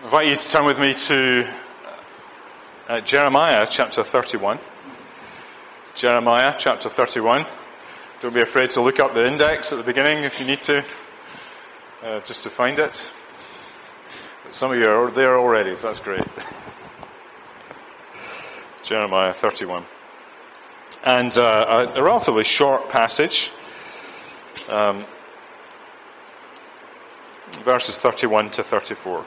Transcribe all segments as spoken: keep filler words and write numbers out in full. I invite you to turn with me to uh, Jeremiah chapter thirty-one. Jeremiah chapter thirty-one. Don't be afraid to look up the index at the beginning if you need to, uh, just to find it. But some of you are there already, so that's great. Jeremiah thirty-one. And uh, a, a relatively short passage. Um, verses thirty-one to thirty-four.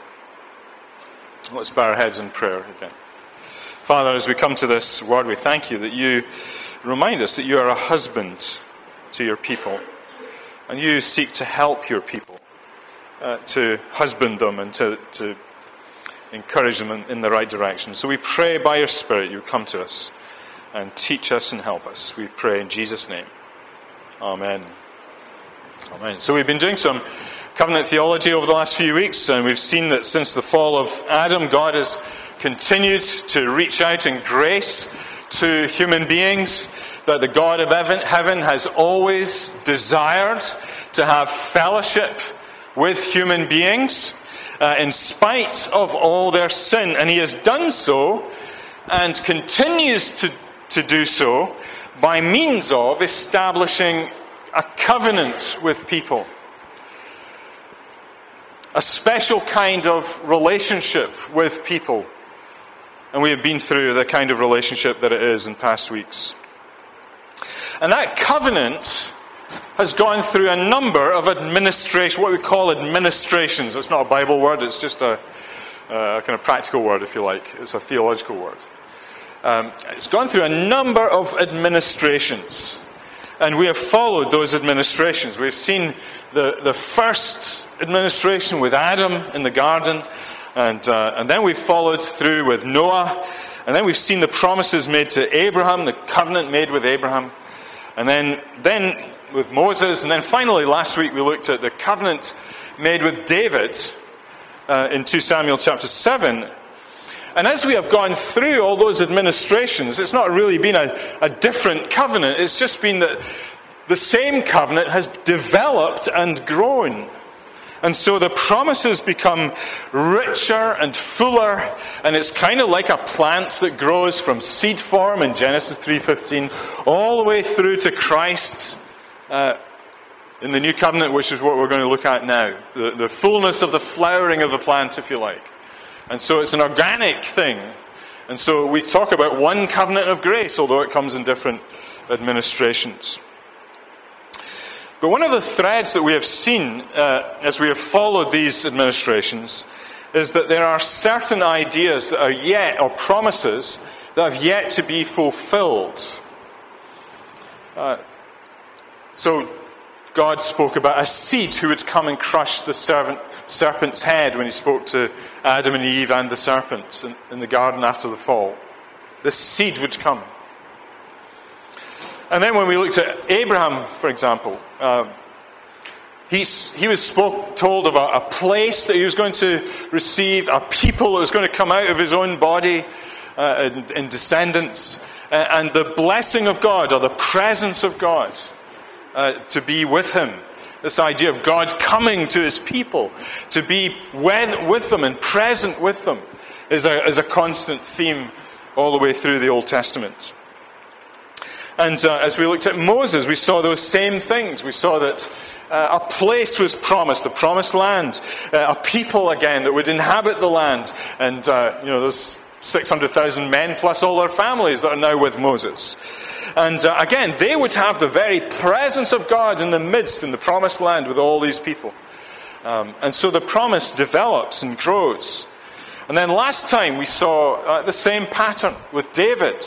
Let's bow our heads in prayer again. Father, as we come to this word, we thank you that you remind us that you are a husband to your people. And you seek to help your people, uh, to husband them and to, to encourage them in, in the right direction. So we pray by your Spirit you come to us and teach us and help us. We pray in Jesus' name. Amen. Amen. So we've been doing some covenant theology over the last few weeks, and we've seen that since the fall of Adam, God has continued to reach out in grace to human beings, that the God of heaven has always desired to have fellowship with human beings uh, in spite of all their sin. And he has done so and continues to, to do so by means of establishing a covenant with people. A special kind of relationship with people. And we have been through the kind of relationship that it is in past weeks. And that covenant has gone through a number of administration, what we call administrations. It's not a Bible word, it's just a, a kind of practical word, if you like. It's a theological word. Um, it's gone through a number of administrations. And we have followed those administrations. We've seen the, the first administration with Adam in the garden. And, uh, and then we've followed through with Noah. And then we've seen the promises made to Abraham, the covenant made with Abraham. And then, then with Moses. And then finally last week we looked at the covenant made with David uh, in Second Samuel chapter seven. And as we have gone through all those administrations, it's not really been a, a different covenant. It's just been that the same covenant has developed and grown. And so the promises become richer and fuller, and it's kind of like a plant that grows from seed form in Genesis three fifteen all the way through to Christ uh, in the new covenant, which is what we're going to look at now. The, the fullness of the flowering of the plant, if you like. And so it's an organic thing. And so we talk about one covenant of grace, although it comes in different administrations. But one of the threads that we have seen uh, as we have followed these administrations is that there are certain ideas that are yet, or promises, that have yet to be fulfilled. Uh, so God spoke about a seed who would come and crush the servant, serpent's head when he spoke to Adam and Eve and the serpents in, in the garden after the fall. The seed would come. And then when we looked at Abraham, for example, um, he, he was spoke, told of a, a place that he was going to receive, a people that was going to come out of his own body uh, and, and descendants, uh, and the blessing of God, or the presence of God, Uh, to be with him. This idea of God coming to his people, to be with, with them and present with them, is a, is a constant theme all the way through the Old Testament. And uh, as we looked at Moses, we saw those same things. We saw that Uh, a place was promised, the promised land. Uh, a people, again, that would inhabit the land. And, uh, you know, there's six hundred thousand men plus all their families that are now with Moses. And, uh, again, they would have the very presence of God in the midst, in the promised land with all these people. Um, and so the promise develops and grows. And then last time we saw uh, the same pattern with David.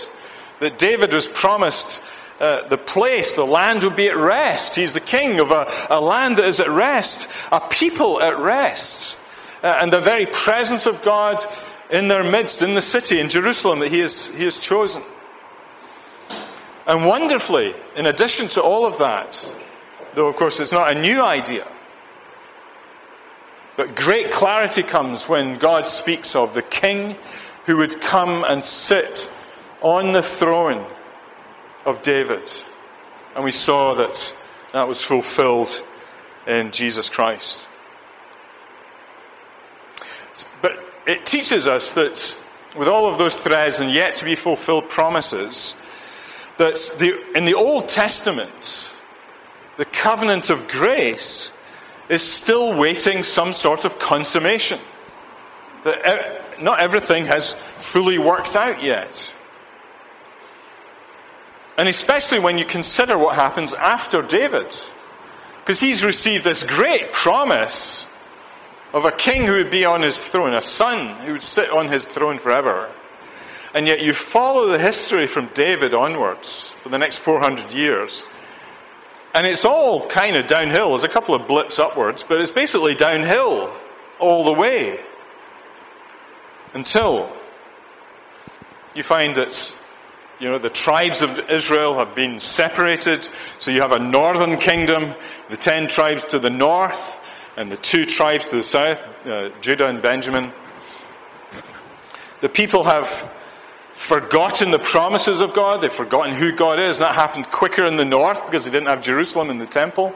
That David was promised... Uh, the place, the land would be at rest. He's the king of a, a land that is at rest, a people at rest. Uh, and the very presence of God in their midst, in the city, in Jerusalem, that he has, he has chosen. And wonderfully, in addition to all of that, though of course it's not a new idea, but great clarity comes when God speaks of the king who would come and sit on the throne of David. And we saw that that was fulfilled in Jesus Christ. But it teaches us that with all of those threads and yet to be fulfilled promises, that the, in the Old Testament, the covenant of grace is still waiting some sort of consummation. That not everything has fully worked out yet. And especially when you consider what happens after David. Because he's received this great promise of a king who would be on his throne, a son who would sit on his throne forever. And yet you follow the history from David onwards for the next four hundred years. And it's all kind of downhill. There's a couple of blips upwards, but it's basically downhill all the way. Until you find that... You know, the tribes of Israel have been separated. So you have a northern kingdom, the ten tribes to the north, and the two tribes to the south, uh, Judah and Benjamin. The people have forgotten the promises of God. They've forgotten who God is. That happened quicker in the north because they didn't have Jerusalem and the temple.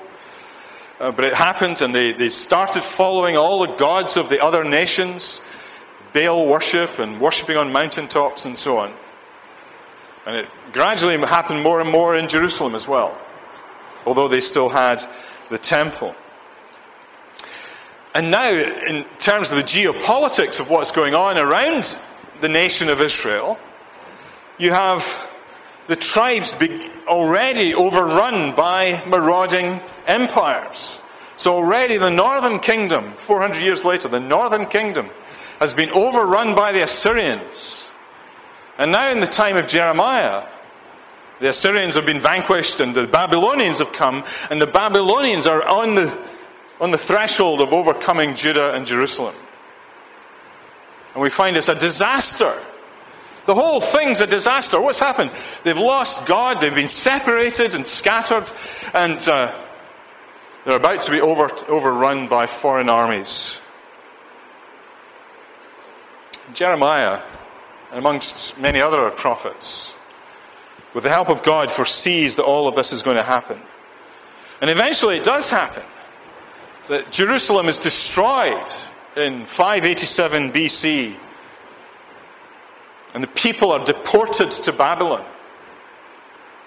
Uh, but it happened, and they, they started following all the gods of the other nations, Baal worship and worshipping on mountaintops and so on. And it gradually happened more and more in Jerusalem as well, although they still had the temple. And now, in terms of the geopolitics of what's going on around the nation of Israel, you have the tribes already overrun by marauding empires. So already the northern kingdom, four hundred years later, the northern kingdom has been overrun by the Assyrians. And now in the time of Jeremiah, the Assyrians have been vanquished and the Babylonians have come, and the Babylonians are on the, on the threshold of overcoming Judah and Jerusalem. And we find it's a disaster. The whole thing's a disaster. What's happened? They've lost God, they've been separated and scattered, and uh, they're about to be over, overrun by foreign armies. Jeremiah, amongst many other prophets, with the help of God, foresees that all of this is going to happen. And eventually it does happen. That Jerusalem is destroyed in five eighty-seven B C. And the people are deported to Babylon.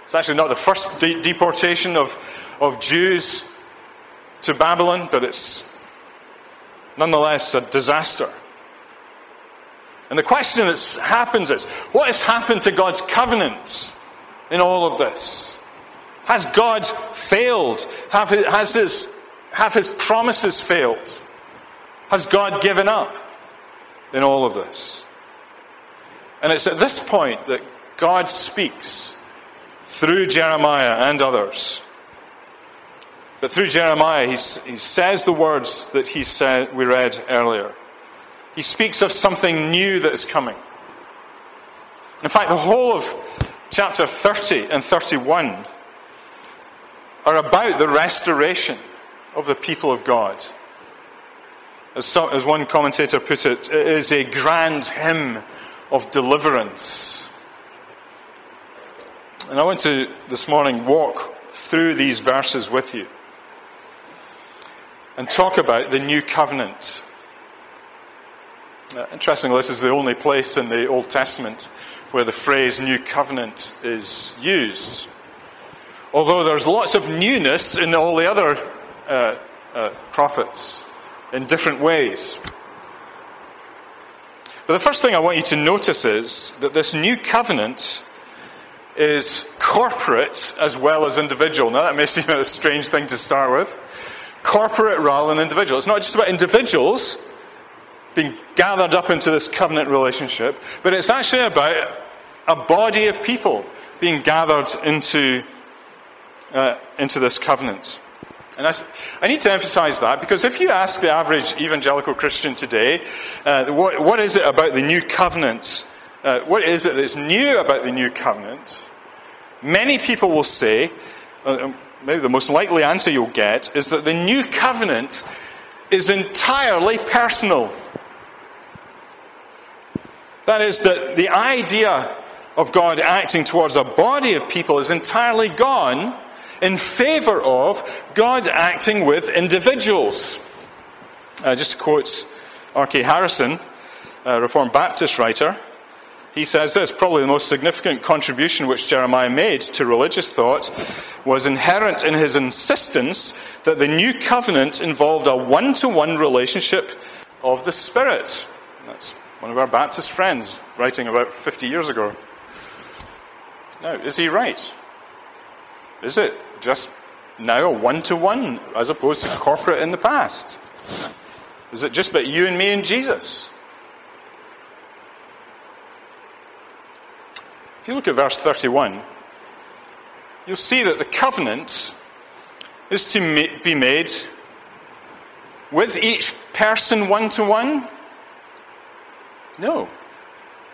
It's actually not the first de- deportation of, of Jews to Babylon, but it's nonetheless a disaster. And the question that happens is, what has happened to God's covenant in all of this? Has God failed? Have his, has his, have his promises failed? Has God given up in all of this? And it's at this point that God speaks through Jeremiah and others. But through Jeremiah, he, he says the words that he said we read earlier. He speaks of something new that is coming. In fact, the whole of chapter thirty and thirty-one are about the restoration of the people of God. As, some, as one commentator put it, it is a grand hymn of deliverance. And I want to, this morning, walk through these verses with you and talk about the new covenant. Uh, interestingly, this is the only place in the Old Testament where the phrase new covenant is used. Although there's lots of newness in all the other uh, uh, prophets in different ways. But the first thing I want you to notice is that this new covenant is corporate as well as individual. Now that may seem a strange thing to start with. Corporate rather than individual. It's not just about individuals being gathered up into this covenant relationship, but it's actually about a body of people being gathered into uh, into this covenant. And I, I need to emphasize that, because if you ask the average evangelical Christian today, uh, what, what is it about the new covenant, uh, what is it that's new about the new covenant, many people will say, uh, maybe the most likely answer you'll get, is that the new covenant is entirely personal. That is, that the idea of God acting towards a body of people is entirely gone in favour of God acting with individuals. Uh, just to quote R K Harrison, a Reformed Baptist writer, he says this: probably the most significant contribution which Jeremiah made to religious thought was inherent in his insistence that the new covenant involved a one-to-one relationship of the Spirit. That's one of our Baptist friends writing about fifty years ago. Now, is he right? Is it just now a one-to-one as opposed to corporate in the past? Is it just about you and me and Jesus? If you look at verse thirty-one, you'll see that the covenant is to be made with each person one-to-one. No.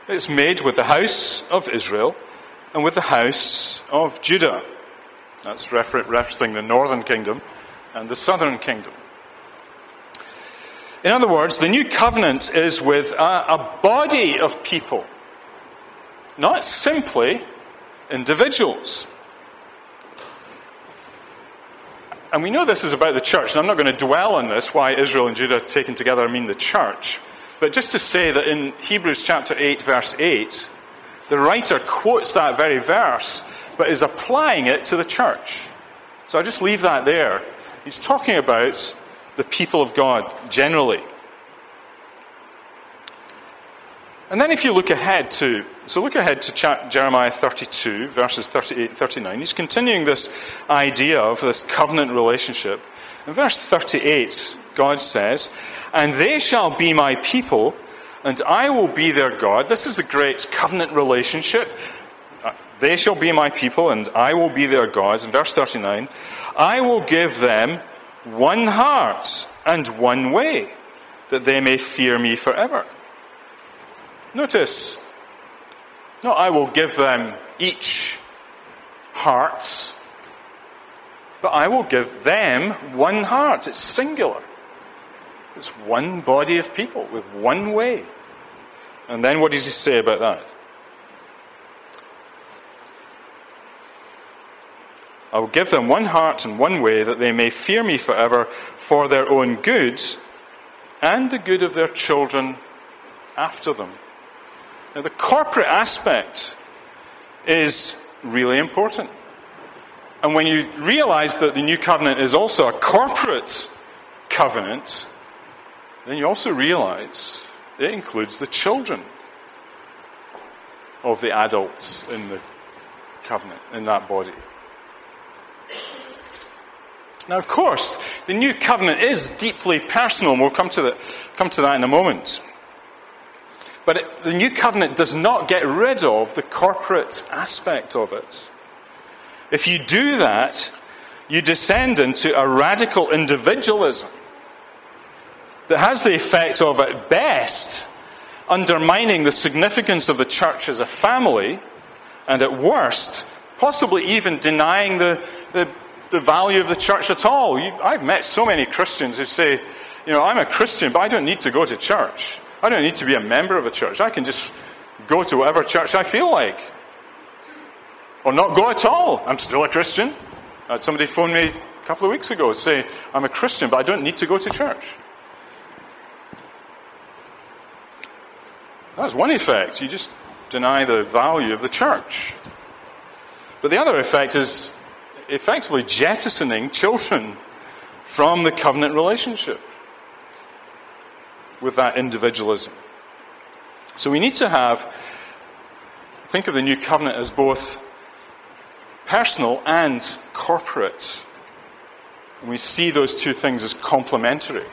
It's made with the house of Israel and with the house of Judah. That's refer- referencing the northern kingdom and the southern kingdom. In other words, the new covenant is with a, a body of people, not simply individuals. And we know this is about the church, and I'm not going to dwell on this, why Israel and Judah taken together mean the church. But just to say that in Hebrews chapter eight, verse eight, the writer quotes that very verse, but is applying it to the church. So I'll just leave that there. He's talking about the people of God generally. And then if you look ahead to, so look ahead to Jeremiah thirty-two, verses thirty-eight, thirty-nine. He's continuing this idea of this covenant relationship. In verse thirty-eight, God says, "And they shall be my people, and I will be their God." This is the great covenant relationship. They shall be my people, and I will be their God. In verse thirty-nine, "I will give them one heart and one way, that they may fear me forever." Notice, not "I will give them each hearts," but "I will give them one heart." It's singular. It's one body of people with one way. And then what does he say about that? "I will give them one heart and one way, that they may fear me forever, for their own good and the good of their children after them." Now, the corporate aspect is really important. And when you realize that the new covenant is also a corporate covenant, then you also realize it includes the children of the adults in the covenant, in that body. Now, of course, the new covenant is deeply personal, and we'll come to, the, come to that in a moment. But it, the new covenant does not get rid of the corporate aspect of it. If you do that, you descend into a radical individualism that has the effect of, at best, undermining the significance of the church as a family, and at worst, possibly even denying the the the value of the church at all. You, I've met so many Christians who say, you know, "I'm a Christian, but I don't need to go to church. I don't need to be a member of a church. I can just go to whatever church I feel like. Or not go at all. I'm still a Christian." I had somebody phone me a couple of weeks ago say, "I'm a Christian, but I don't need to go to church." That's one effect. You just deny the value of the church. But the other effect is effectively jettisoning children from the covenant relationship with that individualism. So we need to have, think of the new covenant as both personal and corporate. And we see those two things as complementary,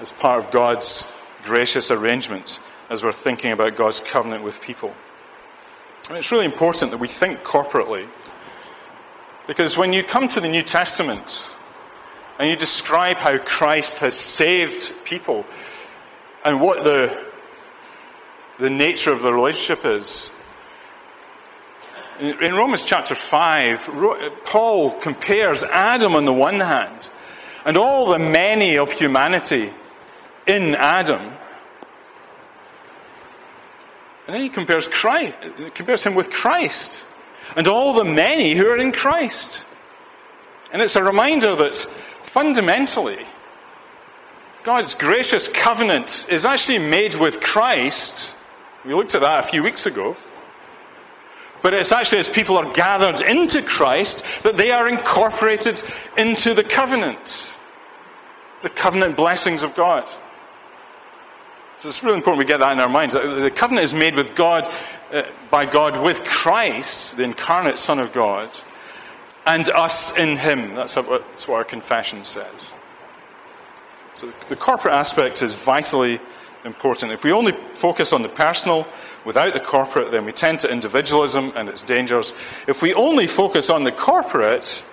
as part of God's gracious arrangement as we're thinking about God's covenant with people. And it's really important that we think corporately, because when you come to the New Testament and you describe how Christ has saved people and what the the nature of the relationship is, in Romans chapter five, Paul compares Adam on the one hand and all the many of humanity in Adam, and then he compares Christ, compares him with Christ and all the many who are in Christ. And it's a reminder that fundamentally God's gracious covenant is actually made with Christ. We looked at that a few weeks ago. But it's actually as people are gathered into Christ that they are incorporated into the covenant, the covenant blessings of God. So it's really important we get that in our minds. The covenant is made with God, uh, by God with Christ, the incarnate Son of God, and us in Him. That's what, that's what our confession says. So the corporate aspect is vitally important. If we only focus on the personal without the corporate, then we tend to individualism and its dangers. If we only focus on the corporate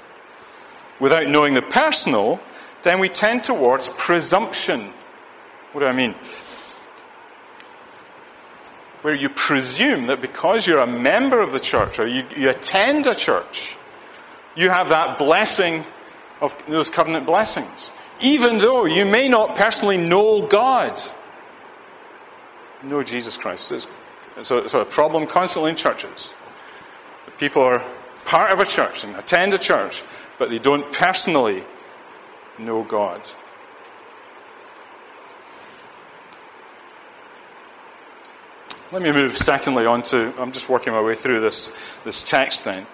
without knowing the personal, then we tend towards presumption. What do I mean? Where you presume that because you're a member of the church or you, you attend a church, you have that blessing of those covenant blessings, even though you may not personally know God, know Jesus Christ. It's, it's, a, it's a problem constantly in churches. People are part of a church and attend a church, but they don't personally know God. Let me move secondly on to, I'm just working my way through this, this text then.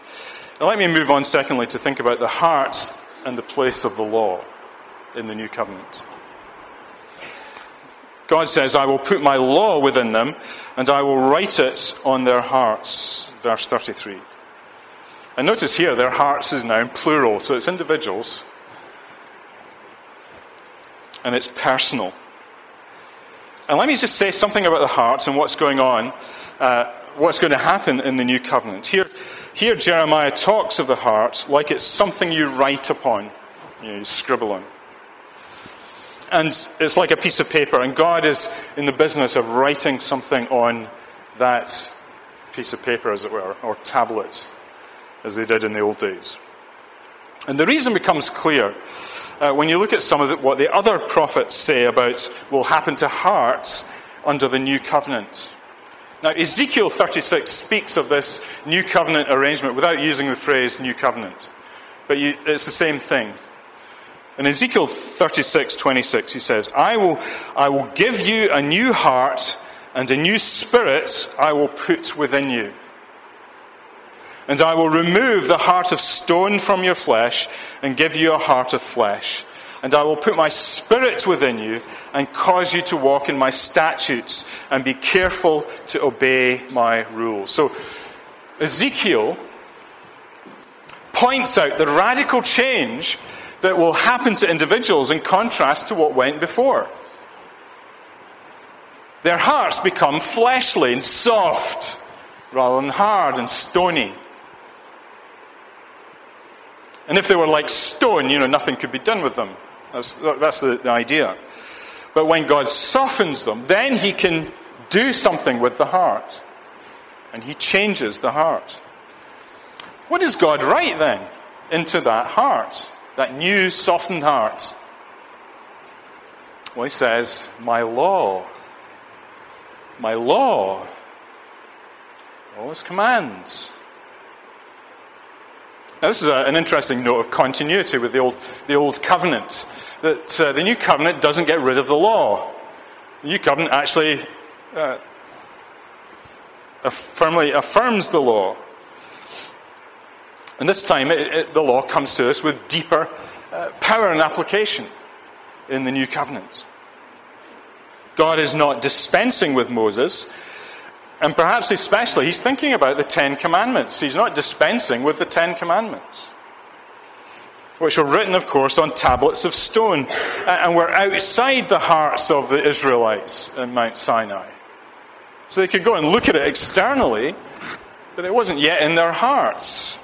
Now let me move on secondly to think about the heart and the place of the law in the new covenant. God says, I will put my law within them and I will write it on their hearts. Verse thirty-three. And notice here, their hearts is now in plural, so it's individuals. And it's personal. And let me just say something about the heart and what's going on, uh, what's going to happen in the new covenant. Here, here Jeremiah talks of the heart like it's something you write upon, you know, you scribble on. And it's like a piece of paper, and God is in the business of writing something on that piece of paper, as it were, or tablet, as they did in the old days. And the reason becomes clear uh, when you look at some of the, what the other prophets say about what will happen to hearts under the new covenant. Now, Ezekiel thirty-six speaks of this new covenant arrangement without using the phrase new covenant. But you, it's the same thing. In Ezekiel thirty-six twenty-six, he says, I will, I will give you a new heart and a new spirit I will put within you. And I will remove the heart of stone from your flesh and give you a heart of flesh. And I will put my spirit within you and cause you to walk in my statutes and be careful to obey my rules. So Ezekiel points out the radical change that will happen to individuals in contrast to what went before. Their hearts become fleshly and soft rather than hard and stony. And if they were like stone, you know, nothing could be done with them. That's, that's the, the idea. But when God softens them, then he can do something with the heart. And he changes the heart. What does God write then into that heart, that new softened heart? Well, he says, my law. My law. All his commands. Now, this is a, an interesting note of continuity with the old, the old covenant. That uh, the new covenant doesn't get rid of the law. The new covenant actually uh, firmly affirms the law. And this time, it, it, the law comes to us with deeper uh, power and application in the new covenant. God is not dispensing with Moses, and perhaps especially he's thinking about the Ten Commandments. He's not dispensing with the Ten Commandments, which were written, of course, on tablets of stone, and were outside the hearts of the Israelites in Mount Sinai. So they could go and look at it externally, but it wasn't yet in their hearts.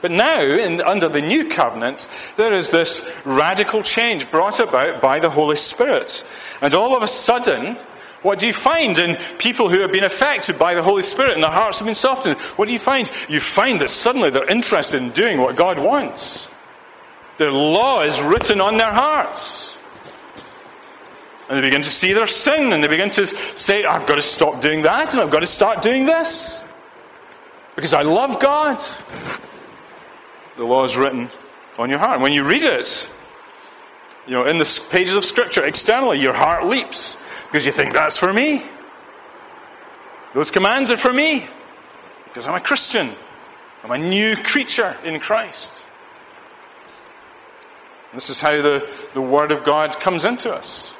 But now, in, under the new covenant, there is this radical change brought about by the Holy Spirit. And all of a sudden, what do you find in people who have been affected by the Holy Spirit and their hearts have been softened? What do you find? You find that suddenly they're interested in doing what God wants. Their law is written on their hearts. And they begin to see their sin, and they begin to say, I've got to stop doing that, and I've got to start doing this, because I love God. The law is written on your heart. And when you read it, you know, in the pages of Scripture, externally, your heart leaps because you think, that's for me. Those commands are for me because I'm a Christian. I'm a new creature in Christ. And this is how the, the Word of God comes into us.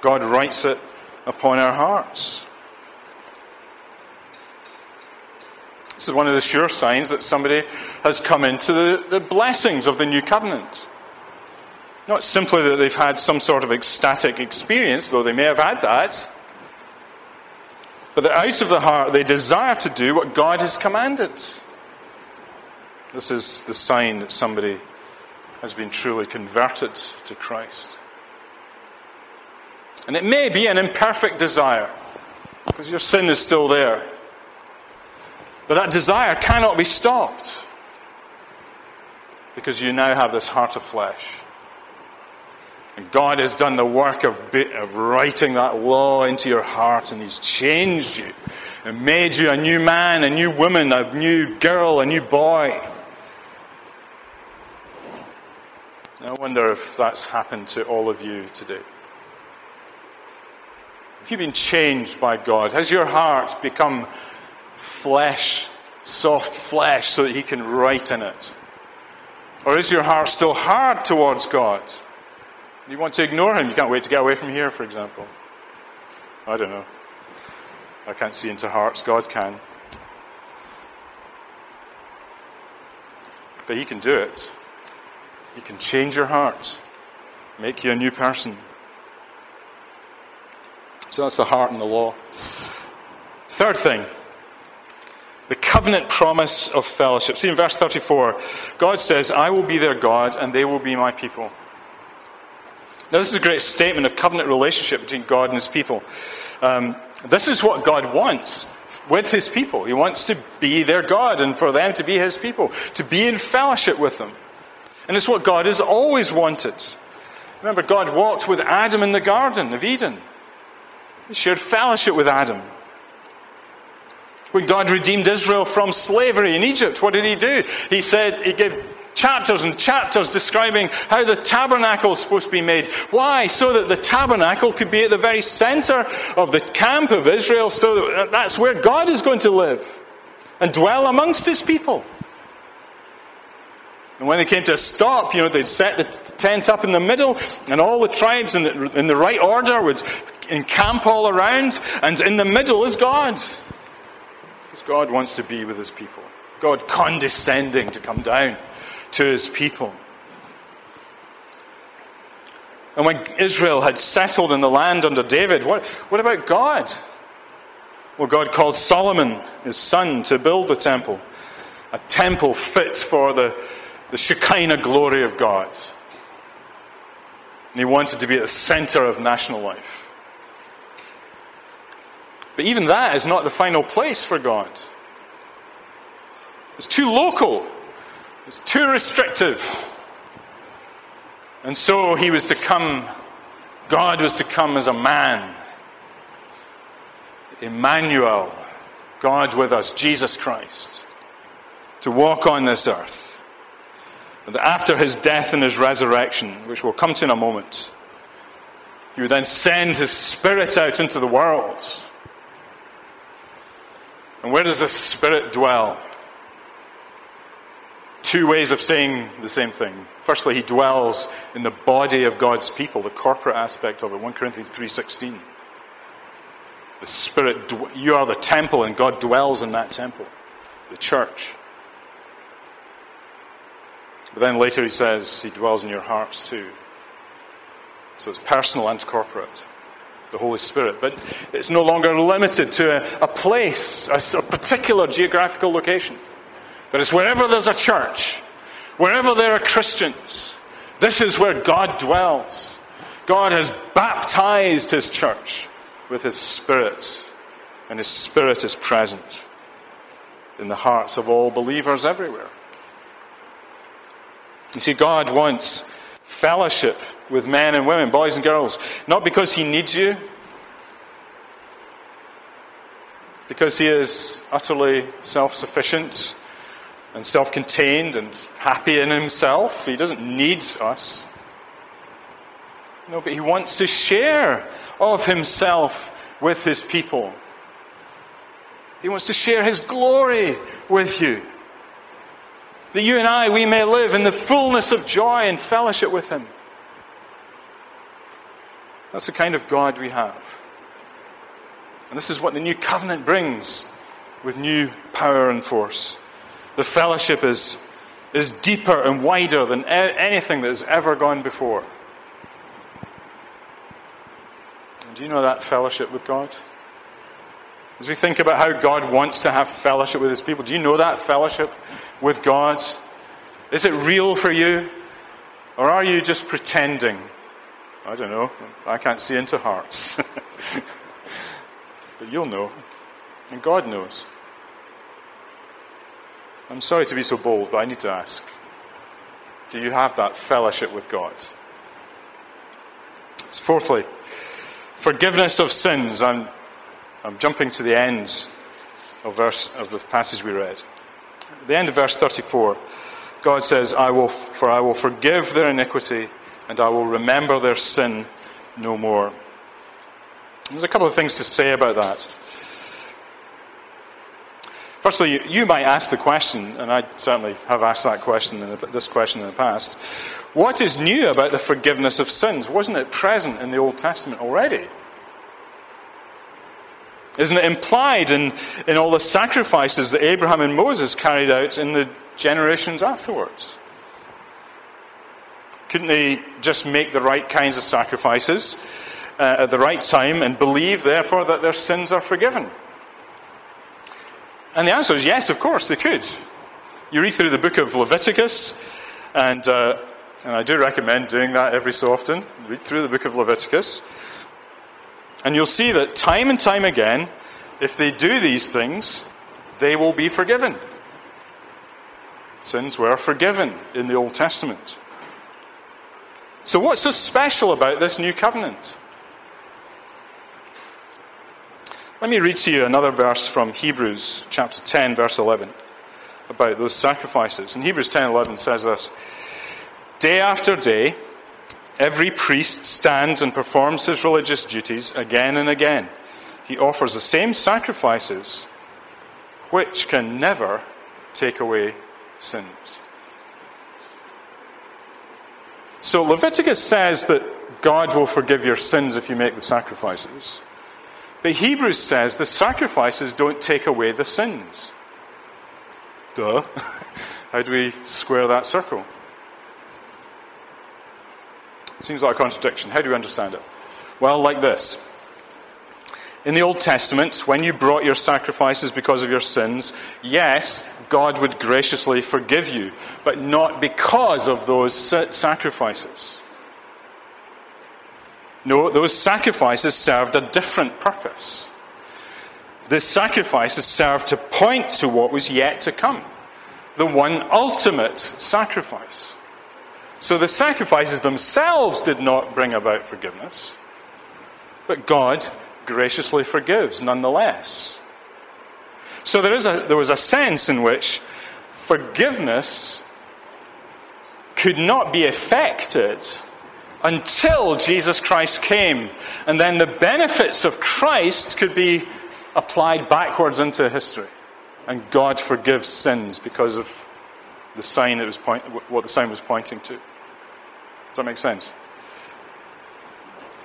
God writes it upon our hearts. This is one of the sure signs that somebody has come into the, the blessings of the new covenant. Not simply that they've had some sort of ecstatic experience, though they may have had that, but that out of the heart they desire to do what God has commanded. This is the sign that somebody has been truly converted to Christ. And it may be an imperfect desire, because your sin is still there. But that desire cannot be stopped, because you now have this heart of flesh. And God has done the work of, of writing that law into your heart, and He's changed you and made you a new man, a new woman, a new girl, a new boy. And I wonder if that's happened to all of you today. Have you been changed by God? Has your heart become flesh, soft flesh, so that He can write in it? Or is your heart still hard towards God? You want to ignore Him. You can't wait to get away from here, for example. I don't know. I can't see into hearts. God can. But He can do it. He can change your heart, make you a new person. So that's the heart and the law. Third thing, the covenant promise of fellowship. See in verse thirty-four, God says, I will be their God and they will be my people. Now this is a great statement of covenant relationship between God and His people. Um, this is what God wants with His people. He wants to be their God and for them to be His people, to be in fellowship with them. And it's what God has always wanted. Remember, God walked with Adam in the Garden of Eden. He shared fellowship with Adam. When God redeemed Israel from slavery in Egypt, what did He do? He said, He gave chapters and chapters describing how the tabernacle is supposed to be made. Why? So that the tabernacle could be at the very center of the camp of Israel, so that that's where God is going to live and dwell amongst His people. And when they came to a stop, you know, they'd set the tent up in the middle, and all the tribes in the, in the right order would encamp all around, and in the middle is God. Because God wants to be with His people. God condescending to come down to His people. And when Israel had settled in the land under David, what, what about God? Well, God called Solomon, His son, to build the temple. A temple fit for the, the Shekinah glory of God. And He wanted to be at the center of national life. But even that is not the final place for God. It's too local. It's too restrictive. And so He was to come, God was to come as a man. Emmanuel, God with us, Jesus Christ, to walk on this earth. And that after His death and His resurrection, which we'll come to in a moment, He would then send His Spirit out into the world. And where does the Spirit dwell? Two ways of saying the same thing. Firstly, he dwells in the body of God's people, the corporate aspect of it. First Corinthians three sixteen. The Spirit, you are the temple, and God dwells in that temple, the church. But then later he says he dwells in your hearts too. So it's personal and corporate, the Holy Spirit. But it's no longer limited to a, a place, a, a particular geographical location. But it's wherever there's a church, wherever there are Christians, this is where God dwells. God has baptized his church with his Spirit, and his Spirit is present in the hearts of all believers everywhere. You see, God wants fellowship with men and women, boys and girls, not because he needs you, because he is utterly self-sufficient and self-contained and happy in himself. He doesn't need us. No, but he wants to share of himself with his people. He wants to share his glory with you, that you and I, we may live in the fullness of joy and fellowship with him. That's the kind of God we have. And this is what the new covenant brings with new power and force. The fellowship is, is deeper and wider than anything that has ever gone before. And do you know that fellowship with God? As we think about how God wants to have fellowship with his people, do you know that fellowship with God? Is it real for you? Or are you just pretending? I don't know. I can't see into hearts. But you'll know. And God knows. I'm sorry to be so bold, but I need to ask. Do you have that fellowship with God? Fourthly, forgiveness of sins. I'm I'm jumping to the end of verse of the passage we read. At the end of verse thirty-four, God says, I will for I will forgive their iniquity, and I will remember their sin no more. There's a couple of things to say about that. Firstly, you might ask the question, and I certainly have asked that question and this question in the past, what is new about the forgiveness of sins? Wasn't it present in the Old Testament already? Isn't it implied in, in all the sacrifices that Abraham and Moses carried out in the generations afterwards? Couldn't they just make the right kinds of sacrifices uh, at the right time and believe, therefore, that their sins are forgiven? And the answer is yes, of course, they could. You read through the book of Leviticus, and, uh, and I do recommend doing that every so often. Read through the book of Leviticus. And you'll see that time and time again, if they do these things, they will be forgiven. Sins were forgiven in the Old Testament. So what's so special about this new covenant? Let me read to you another verse from Hebrews chapter ten, verse eleven, about those sacrifices. And Hebrews ten eleven says this, day after day, every priest stands and performs his religious duties again and again. He offers the same sacrifices, which can never take away sins. So Leviticus says that God will forgive your sins if you make the sacrifices. But Hebrews says the sacrifices don't take away the sins. Duh. How do we square that circle? Seems like a contradiction. How do you understand it? Well, like this. In the Old Testament, when you brought your sacrifices because of your sins, yes, God would graciously forgive you, but not because of those sacrifices. No, those sacrifices served a different purpose. The sacrifices served to point to what was yet to come, the one ultimate sacrifice. So the sacrifices themselves did not bring about forgiveness, but God graciously forgives nonetheless. So there is a, there was a sense in which forgiveness could not be effected until Jesus Christ came, and then the benefits of Christ could be applied backwards into history, and God forgives sins because of the sign that was point, what the sign was pointing to. Does that make sense?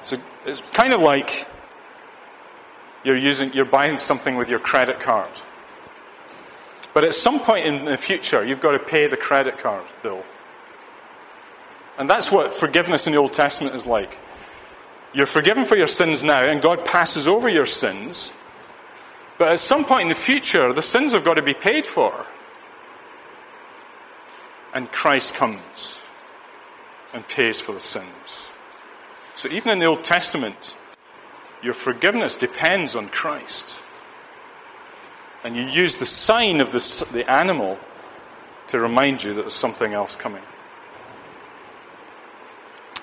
So it's kind of like you're using, you're buying something with your credit card. But at some point in the future, you've got to pay the credit card bill. And that's what forgiveness in the Old Testament is like. You're forgiven for your sins now, and God passes over your sins. But at some point in the future, the sins have got to be paid for. And Christ comes and pays for the sins. So even in the Old Testament, your forgiveness depends on Christ. And you use the sign of the, the animal to remind you that there's something else coming.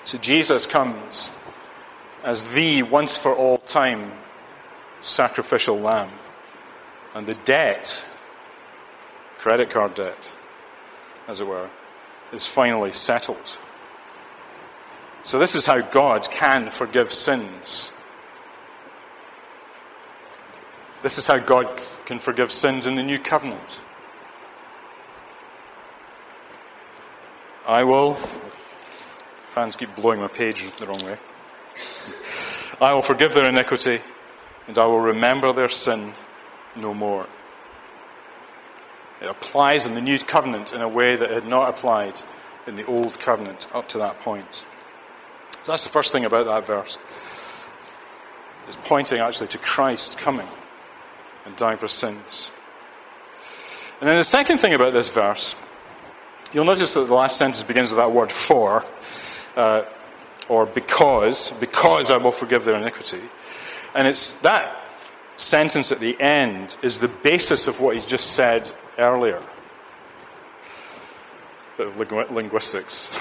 So Jesus comes as the once-for-all-time sacrificial lamb. And the debt, credit card debt, as it were, is finally settled. So this is how God can forgive sins. This is how God can forgive sins in the new covenant. I will... Fans keep blowing my page the wrong way. I will forgive their iniquity, and I will remember their sin no more. It applies in the new covenant in a way that it had not applied in the old covenant up to that point. So that's the first thing about that verse. It's pointing actually to Christ coming and dying for sins. And then the second thing about this verse, you'll notice that the last sentence begins with that word for, uh, or because, because I will forgive their iniquity. And it's that sentence at the end is the basis of what he's just said earlier. It's a bit of lingu- linguistics.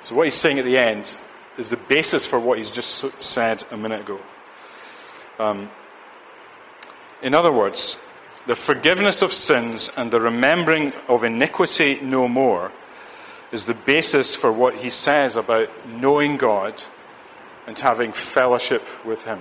So what he's saying at the end is the basis for what he's just said a minute ago. Um, in other words, the forgiveness of sins and the remembering of iniquity no more is the basis for what he says about knowing God and having fellowship with him.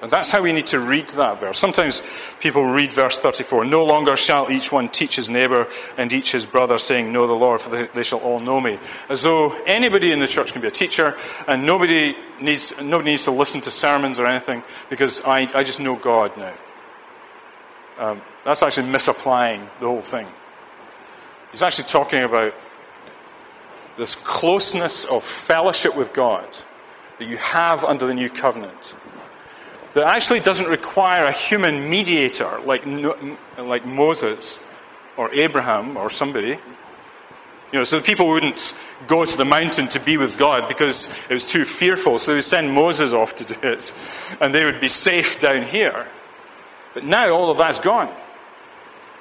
And that's how we need to read that verse. Sometimes people read verse thirty-four, no longer shall each one teach his neighbour and each his brother, saying, know the Lord, for they shall all know me. As though anybody in the church can be a teacher, and nobody needs nobody needs to listen to sermons or anything, because I, I just know God now. Um, that's actually misapplying the whole thing. He's actually talking about this closeness of fellowship with God that you have under the new covenant, that actually doesn't require a human mediator like like Moses or Abraham or somebody. You know, so the people wouldn't go to the mountain to be with God because it was too fearful, so they would send Moses off to do it, and they would be safe down here. But now all of that's gone.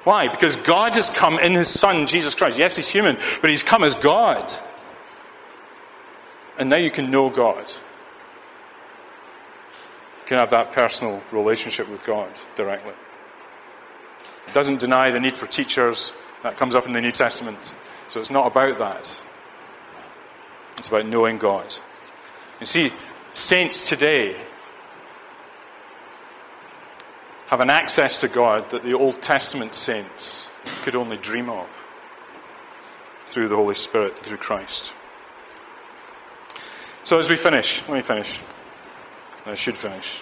Why? Because God has come in his Son, Jesus Christ. Yes, he's human, but he's come as God. And now you can know God. Can have that personal relationship with God directly. It doesn't deny the need for teachers. That comes up in the New Testament. So it's not about that. It's about knowing God. You see, saints today have an access to God that the Old Testament saints could only dream of through the Holy Spirit, through Christ. So as we finish, let me finish. I should finish.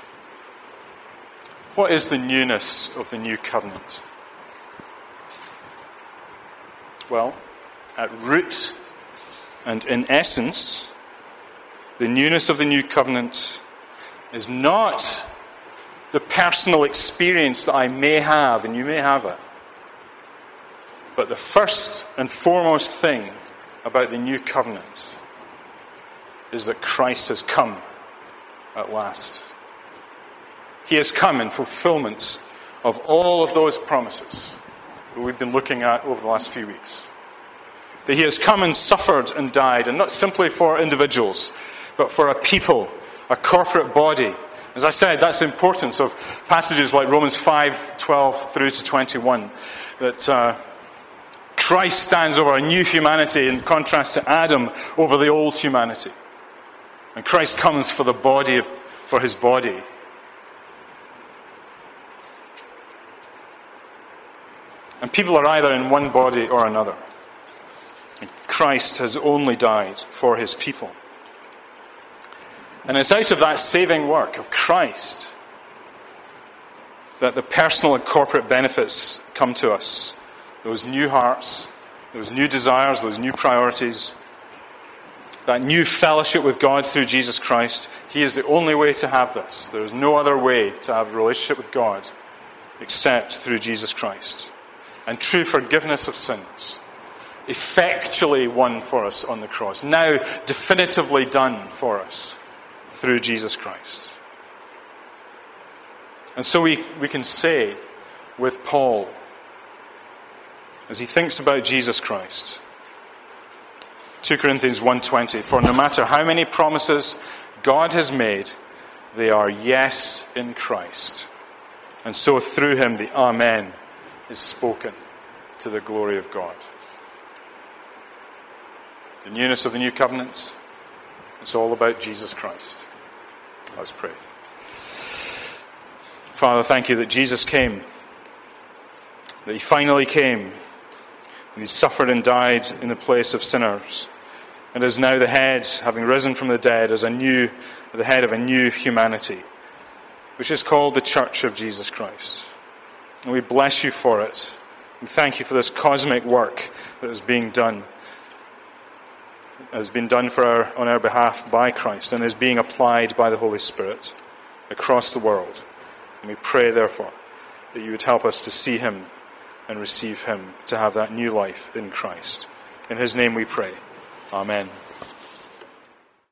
What is the newness of the new covenant? Well, at root and in essence, the newness of the new covenant is not the personal experience that I may have, and you may have it, but the first and foremost thing about the new covenant is that Christ has come. At last. He has come in fulfillment of all of those promises that we've been looking at over the last few weeks. That he has come and suffered and died, and not simply for individuals, but for a people, a corporate body. As I said, that's the importance of passages like Romans five twelve through to twenty-one, that uh, Christ stands over a new humanity in contrast to Adam over the old humanity. And Christ comes for the body, of, for his body. And people are either in one body or another. And Christ has only died for his people. And it's out of that saving work of Christ that the personal and corporate benefits come to us. Those new hearts, those new desires, those new priorities, that new fellowship with God through Jesus Christ. He is the only way to have this. There is no other way to have a relationship with God except through Jesus Christ. And true forgiveness of sins, effectually won for us on the cross, now definitively done for us through Jesus Christ. And so we, we can say with Paul, as he thinks about Jesus Christ, Second Corinthians one twenty, for no matter how many promises God has made, they are yes in Christ. And so through him the Amen is spoken to the glory of God. The newness of the new covenant, it's all about Jesus Christ. Let's pray. Father, thank you that Jesus came, that he finally came, and he suffered and died in the place of sinners, and is now the head, having risen from the dead, as a new, the head of a new humanity, which is called the Church of Jesus Christ. And we bless you for it. We thank you for this cosmic work that is being done, has been done for our, on our behalf by Christ, and is being applied by the Holy Spirit across the world. And we pray, therefore, that you would help us to see him and receive him, to have that new life in Christ. In his name we pray. Amen.